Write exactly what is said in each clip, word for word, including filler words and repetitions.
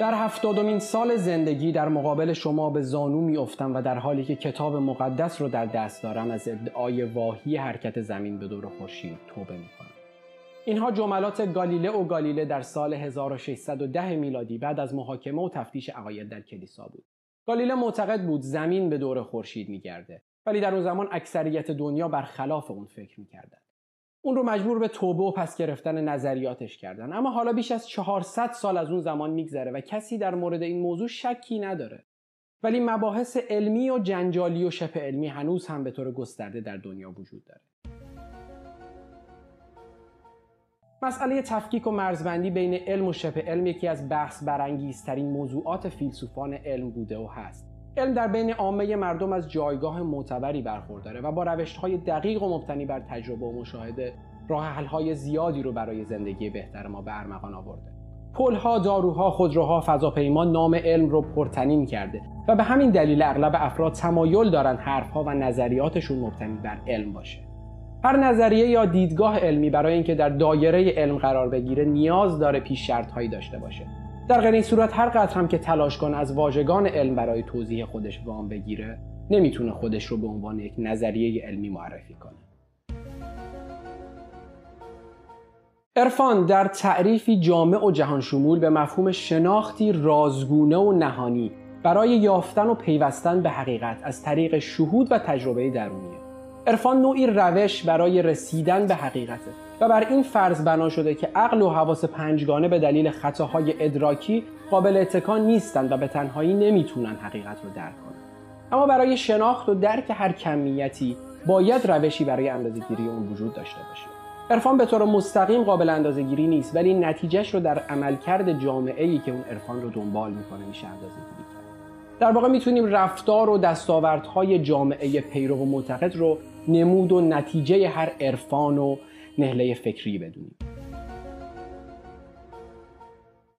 در هفتادمین سال زندگی در مقابل شما به زانو میافتم و در حالی که کتاب مقدس رو در دست دارم از ادعای واهی حرکت زمین به دور خورشید توبه میکنم. اینها جملات گالیله و گالیله در سال هزار و ششصد و ده میلادی بعد از محاکمه و تفتیش عقاید در کلیسا بود. گالیله معتقد بود زمین به دور خورشید میگرده، ولی در اون زمان اکثریت دنیا برخلاف اون فکر میکردند. اون رو مجبور به توبه و پس گرفتن نظریاتش کردن، اما حالا بیش از چهارصد سال از اون زمان میگذره و کسی در مورد این موضوع شکی نداره. ولی مباحث علمی و جنجالی و شبه علمی هنوز هم به طور گسترده در دنیا وجود داره. مسئله تفکیک و مرزبندی بین علم و شبه علم یکی از بحث برانگیزترین موضوعات فیلسوفان علم بوده و هست. علم در بین عامه مردم از جایگاه معتبری برخورداره و با روش‌های دقیق و مبتنی بر تجربه و مشاهده راه حل‌های زیادی رو برای زندگی بهتر ما به ارمغان آورده. پل‌ها، داروها، خودروها، فضاپیما نام علم رو پرتنین کرده و به همین دلیل اغلب افراد تمایل دارن حرف‌ها و نظریاتشون مبتنی بر علم باشه. هر نظریه یا دیدگاه علمی برای اینکه در دایره علم قرار بگیره نیاز داره پیش شرط‌هایی داشته باشه. در غیر این صورت هر قطر هم که تلاش کنه از واژگان علم برای توضیح خودش وام بگیره نمیتونه خودش رو به عنوان یک نظریه علمی معرفی کنه. عرفان در تعریفی جامع و جهان شمول به مفهوم شناختی رازگونه و نهانی برای یافتن و پیوستن به حقیقت از طریق شهود و تجربه درونیه. عرفان نوعی روش برای رسیدن به حقیقته و بر این فرض بنا شده که عقل و حواس پنجگانه به دلیل خطاهای ادراکی قابل اتکا نیستند و به تنهایی نمیتونن حقیقت رو درک کنن. اما برای شناخت و درک هر کمیتی باید روشی برای اندازه‌گیری اون وجود داشته باشه. عرفان به طور مستقیم قابل اندازه‌گیری نیست، ولی نتیجهش رو در عملکرد جامعه‌ای که اون عرفان رو دنبال میکنه میشه اندازه‌گیری کرد. در واقع میتونیم رفتار و دستاوردهای جامعه پیرو و معتقد رو نمود و نتیجه هر عرفان و نهله فکری بدونیم.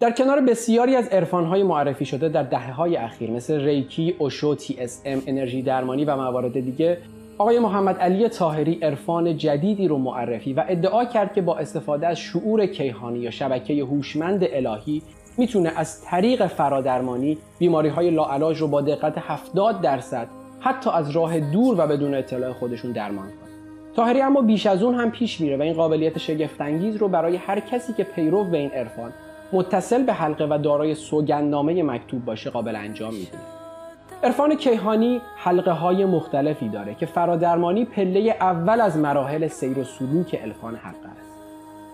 در کنار بسیاری از عرفان‌های معرفی شده در دهه‌های اخیر مثل ریکی، اوشو، تی اس ام، انرژی درمانی و موارد دیگه، آقای محمد علی طاهری عرفان جدیدی رو معرفی و ادعا کرد که با استفاده از شعور کیهانی یا شبکه هوشمند الهی میتونه از طریق فرادرمانی بیماری‌های لاعلاج رو با دقت هفتاد درصد حتی از راه دور و بدون اطلاع خودشون درمان کنه. طاهری اما بیش از اون هم پیش میره و این قابلیت شگفت‌انگیز رو برای هر کسی که پیرو به این عرفان متصل به حلقه و دارای سوگندنامه مکتوب باشه قابل انجام میدونه. عرفان کیهانی حلقه های مختلفی داره که فرادرمانی پله اول از مراحل سیر و سلوک عرفان حلقه است.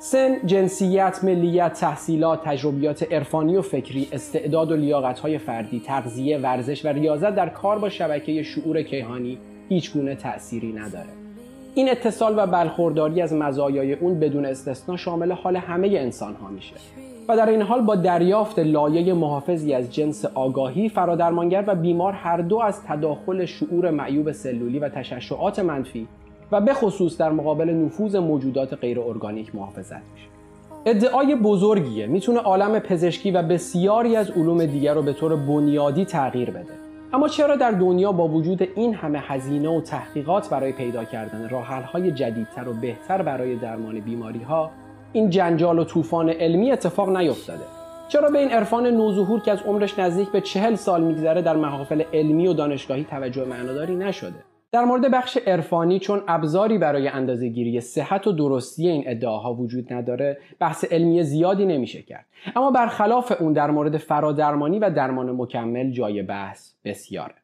سن، جنسیت، ملیت، تحصیلات، تجربیات عرفانی و فکری، استعداد و لیاقت‌های فردی، تغذیه، ورزش و ریاضت در کار با شبکه شعور کیهانی هیچگونه تأثیری نداره. این اتصال و برخورداری از مزایای اون بدون استثنا شامل حال همه انسان‌ها میشه و در این حال با دریافت لایه محافظی از جنس آگاهی، فرادرمانگر و بیمار هر دو از تداخل شعور معیوب سلولی و تشعشعات منفی و به خصوص در مقابل نفوذ موجودات غیر ارگانیک محافظت میشه. ادعای بزرگیه، میتونه عالم پزشکی و بسیاری از علوم دیگر رو به طور بنیادی تغییر بده. اما چرا در دنیا با وجود این همه هزینه و تحقیقات برای پیدا کردن راه حل‌های جدیدتر و بهتر برای درمان بیماری‌ها این جنجال و طوفان علمی اتفاق نیفتاده؟ چرا به این عرفان نوظهور که از عمرش نزدیک به چهل سال میگذره در محافل علمی و دانشگاهی توجه معناداری نشده؟ در مورد بخش عرفانی چون ابزاری برای اندازه‌گیری صحت و درستی این ادعاها وجود نداره، بحث علمی زیادی نمیشه کرد. اما برخلاف اون در مورد فرادرمانی و درمان مکمل جای بحث بسیاره.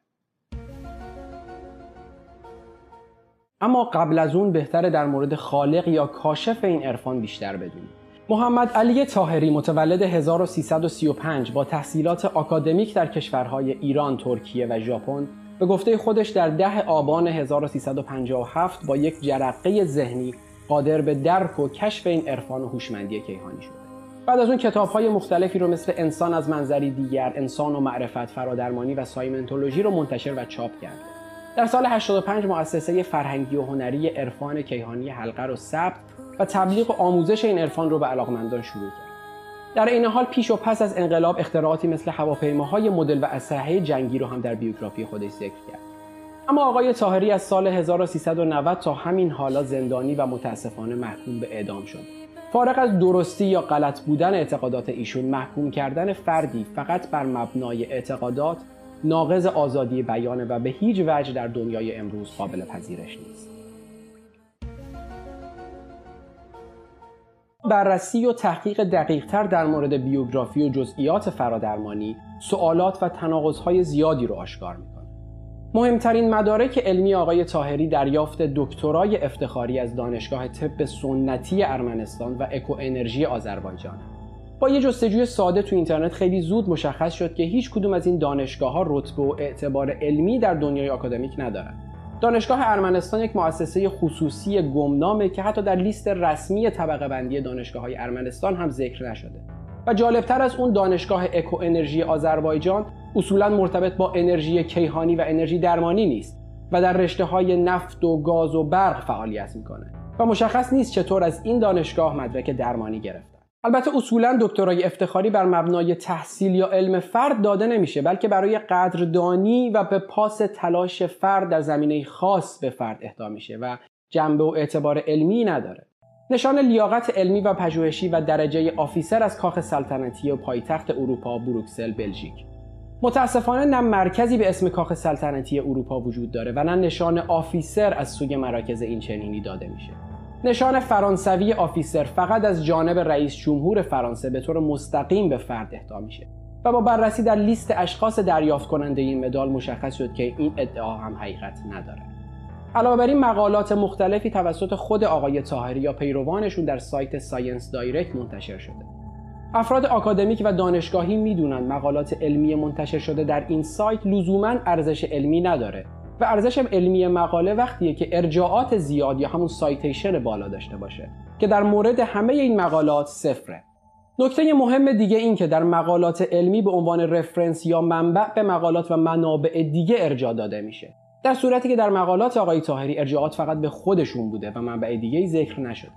اما قبل از اون بهتره در مورد خالق یا کاشف این عرفان بیشتر بدونیم. محمد علی طاهری متولد هزار و سیصد و سی و پنج با تحصیلات آکادمیک در کشورهای ایران، ترکیه و ژاپن به گفته خودش در ده آبان هزار و سیصد و پنجاه و هفت با یک جرقه ذهنی قادر به درک و کشف این عرفان و هوشمندی کیهانی شده. بعد از اون کتاب‌های مختلفی رو مثل انسان از منظری دیگر، انسان و معرفت، فرادرمانی و سایمنتولوژی رو منتشر و چاپ کرده. در سال هشتاد و پنج مؤسسه فرهنگی و هنری عرفان کیهانی حلقه رو ثبت و تبلیغ و آموزش این عرفان رو به علاقمندان شروع کرد. در این حال پیش و پس از انقلاب اختراعاتی مثل هواپیماهای مدل و اسلحه جنگی رو هم در بیوگرافی خودش ذکر کرد. اما آقای طاهری از سال هزار و سیصد و نود تا همین حالا زندانی و متاسفانه محکوم به اعدام شد فارغ از درستی یا غلط بودن اعتقادات ایشون، محکوم کردن فردی فقط بر مبنای اعتقادات ناقض آزادی بیانه و به هیچ وجه در دنیای امروز قابل پذیرش نیست. بررسی و تحقیق دقیقتر در مورد بیوگرافی و جزئیات فرادرمانی سوالات و تناقض‌های زیادی رو آشکار می‌کنه. مهمترین مدارک علمی آقای طاهری دریافت دکترای افتخاری از دانشگاه طب سنتی ارمنستان و اکو انرژی آذربایجان. با یه جستجوی ساده تو اینترنت خیلی زود مشخص شد که هیچ کدوم از این دانشگاه‌ها رتبه و اعتبار علمی در دنیای آکادمیک ندارن. دانشگاه ارمنستان یک مؤسسه خصوصی گمنامه که حتی در لیست رسمی طبقه بندی دانشگاه‌های ارمنستان هم ذکر نشده. و جالبتر از اون، دانشگاه اکو انرژی آذربایجان اصولاً مرتبط با انرژی کیهانی و انرژی درمانی نیست و در رشته‌های نفت و گاز و برق فعالیت می‌کنه و مشخص نیست چطور از این دانشگاه مدرک درمانی گرفتن. البته اصولاً دکترای افتخاری بر مبنای تحصیل یا علم فرد داده نمیشه، بلکه برای قدردانی و به پاس تلاش فرد در زمینه خاص به فرد اهدا میشه و جنبه و اعتبار علمی نداره. نشان لیاقت علمی و پژوهشی و درجه آفیسر از کاخ سلطنتی و پایتخت اروپا بروکسل بلژیک. متاسفانه نه مرکزی به اسم کاخ سلطنتی اروپا وجود داره و نه نشان آفیسر از سوی مراکز این چنینی داده میشه. نشان فرانسوی آفیسر فقط از جانب رئیس جمهور فرانسه به طور مستقیم به فرد اهدا میشه و با بررسی در لیست اشخاص دریافت کننده این مدال مشخص شد که این ادعا هم حقیقت نداره. علاوه بر این، مقالات مختلفی توسط خود آقای طاهری یا پیروانشون در سایت ساینس دایرکت منتشر شده. افراد آکادمیک و دانشگاهی میدونن مقالات علمی منتشر شده در این سایت لزوماً ارزش علمی نداره و ارزش علمی مقاله وقتیه که ارجاعات زیاد یا همون سایتیشن بالا داشته باشه که در مورد همه این مقالات صفره. نکته مهم دیگه این که در مقالات علمی به عنوان رفرنس یا منبع به مقالات و منابع دیگه ارجاع داده میشه، در صورتی که در مقالات آقای طاهری ارجاعات فقط به خودشون بوده و منبع دیگه‌ای ذکر نشده.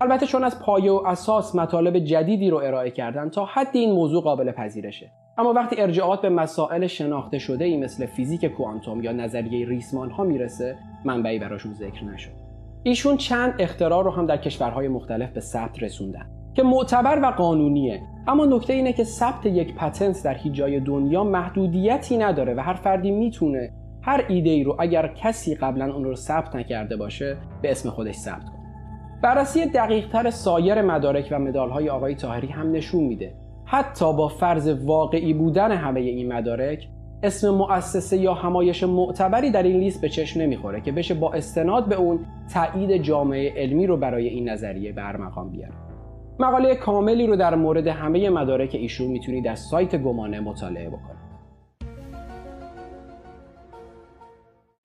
البته چون از پایه و اساس مطالب جدیدی رو ارائه کردن، تا حدی این موضوع قابل پذیرشه. اما وقتی ارجاعات به مسائل شناخته شده ای مثل فیزیک کوانتوم یا نظریه ریسمان ها میرسه، منبعی براشون ذکر نشد. ایشون چند اختراع رو هم در کشورهای مختلف به ثبت رسوندن که معتبر و قانونیه، اما نکته اینه که ثبت یک پتنت در هیچ جای دنیا محدودیتی نداره و هر فردی میتونه هر ایده ای رو، اگر کسی قبلا اون رو ثبت نکرده باشه، به اسم خودش ثبت کنه. بررسی دقیق‌تر سایر مدارک و مدال‌های آقای طاهری هم نشون میده حتی با فرض واقعی بودن همه این مدارک، اسم مؤسسه یا همایش معتبری در این لیست به چشم نمیخوره که بشه با استناد به اون تایید جامعه علمی رو برای این نظریه برمقام بیاره. مقاله کاملی رو در مورد همه مدارک ایشون میتونید در سایت گمانه مطالعه بکنید.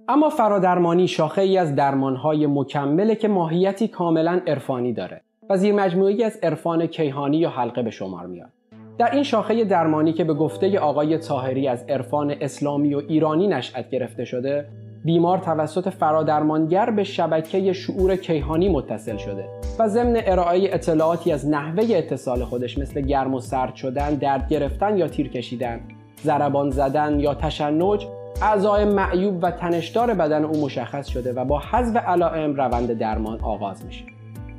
اما فرادرمانی شاخه ای از درمانهای مکمله که ماهیتی کاملا عرفانی داره و زیر مجموعی از عرفان کیهانی یا حلقه به شمار میاد. در این شاخه درمانی که به گفته آقای طاهری از عرفان اسلامی و ایرانی نشأت گرفته شده، بیمار توسط فرادرمانگر به شبکه شعور کیهانی متصل شده و ضمن ارائه اطلاعاتی از نحوه اتصال خودش مثل گرم و سرد شدن، درد گرفتن یا تیر کشیدن، ضربان زدن یا تشنج، اعضای معیوب و تنشدار بدن او مشخص شده و با حذف علائم روند درمان آغاز میشه.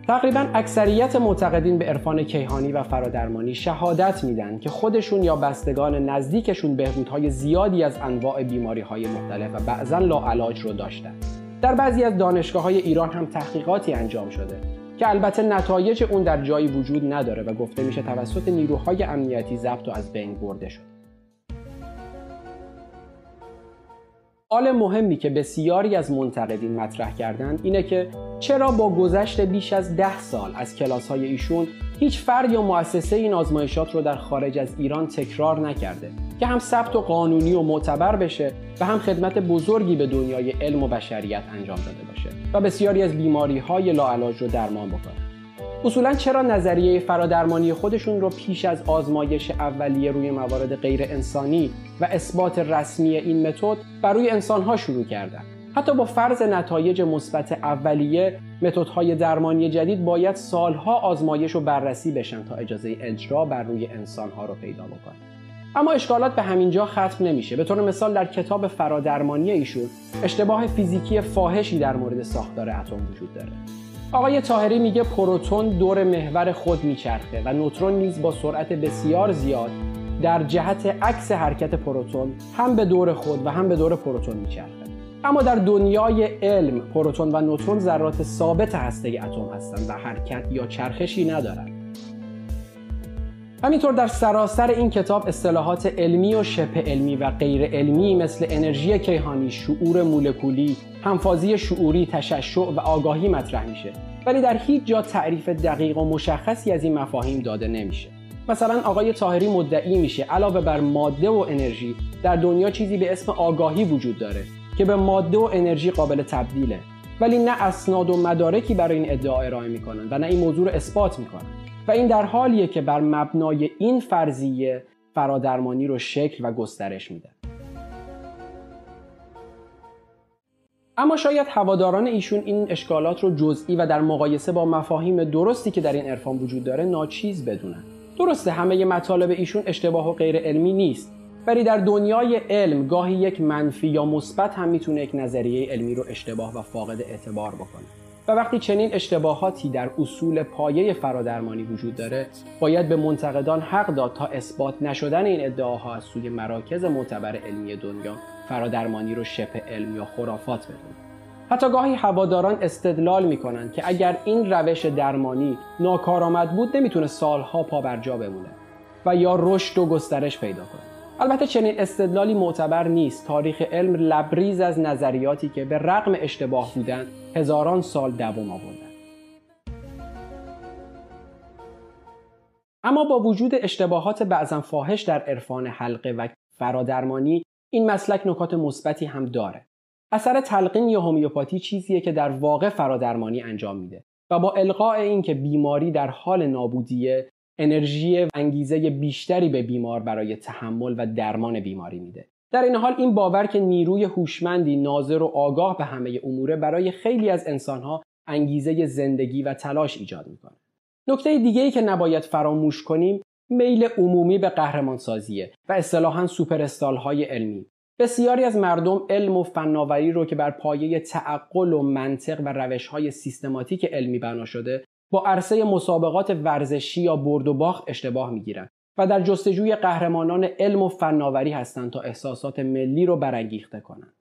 تقریبا اکثریت معتقدین به عرفان کیهانی و فرادرمانی شهادت میدن که خودشون یا بستگان نزدیکشون بهبودهای زیادی از انواع بیماریهای مختلف و بعضا لاعلاج رو داشتن. در بعضی از دانشگاه‌های ایران هم تحقیقاتی انجام شده که البته نتایج اون در جایی وجود نداره و گفته میشه توسط نیروهای امنیتی ضبط و از بین برده شده. سوال مهمی که بسیاری از منتقدین مطرح کردند اینه که چرا با گذشت بیش از ده سال از کلاس‌های ایشون هیچ فرد یا مؤسسه این آزمایشات رو در خارج از ایران تکرار نکرده که هم ثبت و قانونی و معتبر بشه و هم خدمت بزرگی به دنیای علم و بشریت انجام داده باشه و بسیاری از بیماری‌های لاعلاج رو درمان بکنه. اصولاً چرا نظریه فرادرمانی خودشون رو پیش از آزمایش اولیه روی موارد غیر انسانی و اثبات رسمی این متد بر روی انسان‌ها شروع کردن؟ حتی با فرض نتایج مثبت اولیه، متدهای درمانی جدید باید سالها آزمایش و بررسی بشن تا اجازه اجرا بر روی انسان‌ها رو پیدا بکنن. اما اشکالات به همین جا ختم نمیشه. به طور مثال در کتاب فرادرمانی ایشون اشتباه فیزیکی فاحشی در مورد ساختار اتم وجود داره. آقای طاهری میگه پروتون دور محور خود میچرخه و نوترون نیز با سرعت بسیار زیاد در جهت عکس حرکت پروتون هم به دور خود و هم به دور پروتون میچرخه. اما در دنیای علم پروتون و نوترون ذرات ثابت هسته اتم هستند و حرکت یا چرخشی ندارند. همینطور در سراسر این کتاب اصطلاحات علمی و شبه علمی و غیر علمی مثل انرژی کیهانی، شعور مولکولی، همفازی شعوری، تشعشع و آگاهی مطرح میشه، ولی در هیچ جا تعریف دقیق و مشخصی از این مفاهیم داده نمیشه. مثلا آقای طاهری مدعی میشه علاوه بر ماده و انرژی در دنیا چیزی به اسم آگاهی وجود داره که به ماده و انرژی قابل تبدیله، ولی نه اسناد و مدارکی برای این ادعا ارائه میکنن و نه این موضوع رو اثبات میکنن، و این در حالیه که بر مبنای این فرضیه فرادرمانی رو شکل و گسترش میده. اما شاید هواداران ایشون این اشکالات رو جزئی و در مقایسه با مفاهیم درستی که در این عرفان وجود داره ناچیز بدونن. درسته همه ی مطالب ایشون اشتباه و غیر علمی نیست، ولی در دنیای علم گاهی یک منفی یا مثبت هم میتونه یک نظریه علمی رو اشتباه و فاقد اعتبار بکنه، و وقتی چنین اشتباهاتی در اصول پایه فرادرمانی وجود داره باید به منتقدان حق داد تا اثبات نشدن این ادعاها از سوی مراکز معتبر علمی دنیا فرادرمانی رو شبه علم یا خرافات بدونن. حتی گاهی هواداران استدلال میکنن که اگر این روش درمانی ناکارآمد بود نمیتونه سالها پا بر جا بمونه و یا رشد و گسترش پیدا کنه. البته چنین استدلالی معتبر نیست. تاریخ علم لبریز از نظریاتی که به رغم اشتباه بودن هزاران سال دوام آوردن. اما با وجود اشتباهات بعضا فاحش در عرفان حلقه و فرادرمانی، این مسلک نکات مثبتی هم داره. اثر تلقین یا هومیوپاتی چیزیه که در واقع فرادرمانی انجام میده و با القاء اینکه بیماری در حال نابودیه، انرژی و انگیزه بیشتری به بیمار برای تحمل و درمان بیماری میده. در این حال این باور که نیروی هوشمندی ناظر و آگاه به همه اموره برای خیلی از انسانها انگیزه زندگی و تلاش ایجاد میکنه. نکته دیگه‌ای که نباید فراموش کنیم میل عمومی به قهرمانسازیه و اصطلاحاً سوپراستارهای علمی. بسیاری از مردم علم و فناوری رو که بر پایه تعقل و منطق و روش‌های سیستماتیک علمی بنا شده با عرصه مسابقات ورزشی یا برد و باخت اشتباه می‌گیرن و در جستجوی قهرمانان علم و فناوری هستند تا احساسات ملی رو برانگیخته کنند.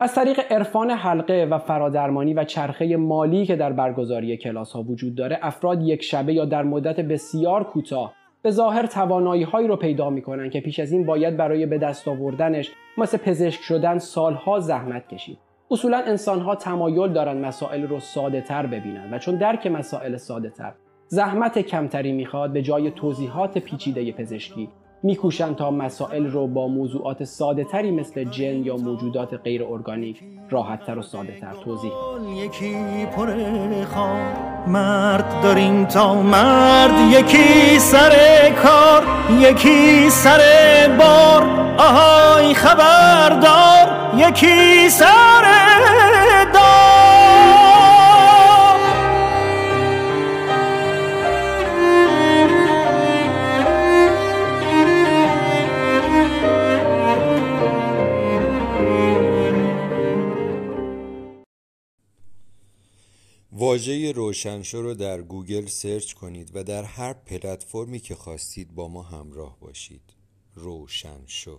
از طریق عرفان حلقه و فرادرمانی و چرخه مالی که در برگزاری کلاس‌ها وجود داره، افراد یک شبه یا در مدت بسیار کوتاه به ظاهر توانایی‌هایی رو پیدا می‌کنن که پیش از این باید برای به دست آوردنش مثل پزشک شدن سالها زحمت کشید. اصولاً انسان‌ها تمایل دارن مسائل رو ساده‌تر ببینن و چون درک مسائل ساده‌تر زحمت کمتری می‌خواد، به جای توضیحات پیچیده پزشکی می‌کوشن تا مسائل رو با موضوعات ساده‌تری مثل جن یا موجودات غیر ارگانیک راحت‌تر و ساده‌تر توضیح بدن. یکی پر خواب مرد داریم تا مرد، یکی سر کار یکی سر بار، آهای خبردار یکی سر دار. واژه روشنشو رو در گوگل سرچ کنید و در هر پلتفرمی که خواستید با ما همراه باشید. روشنشو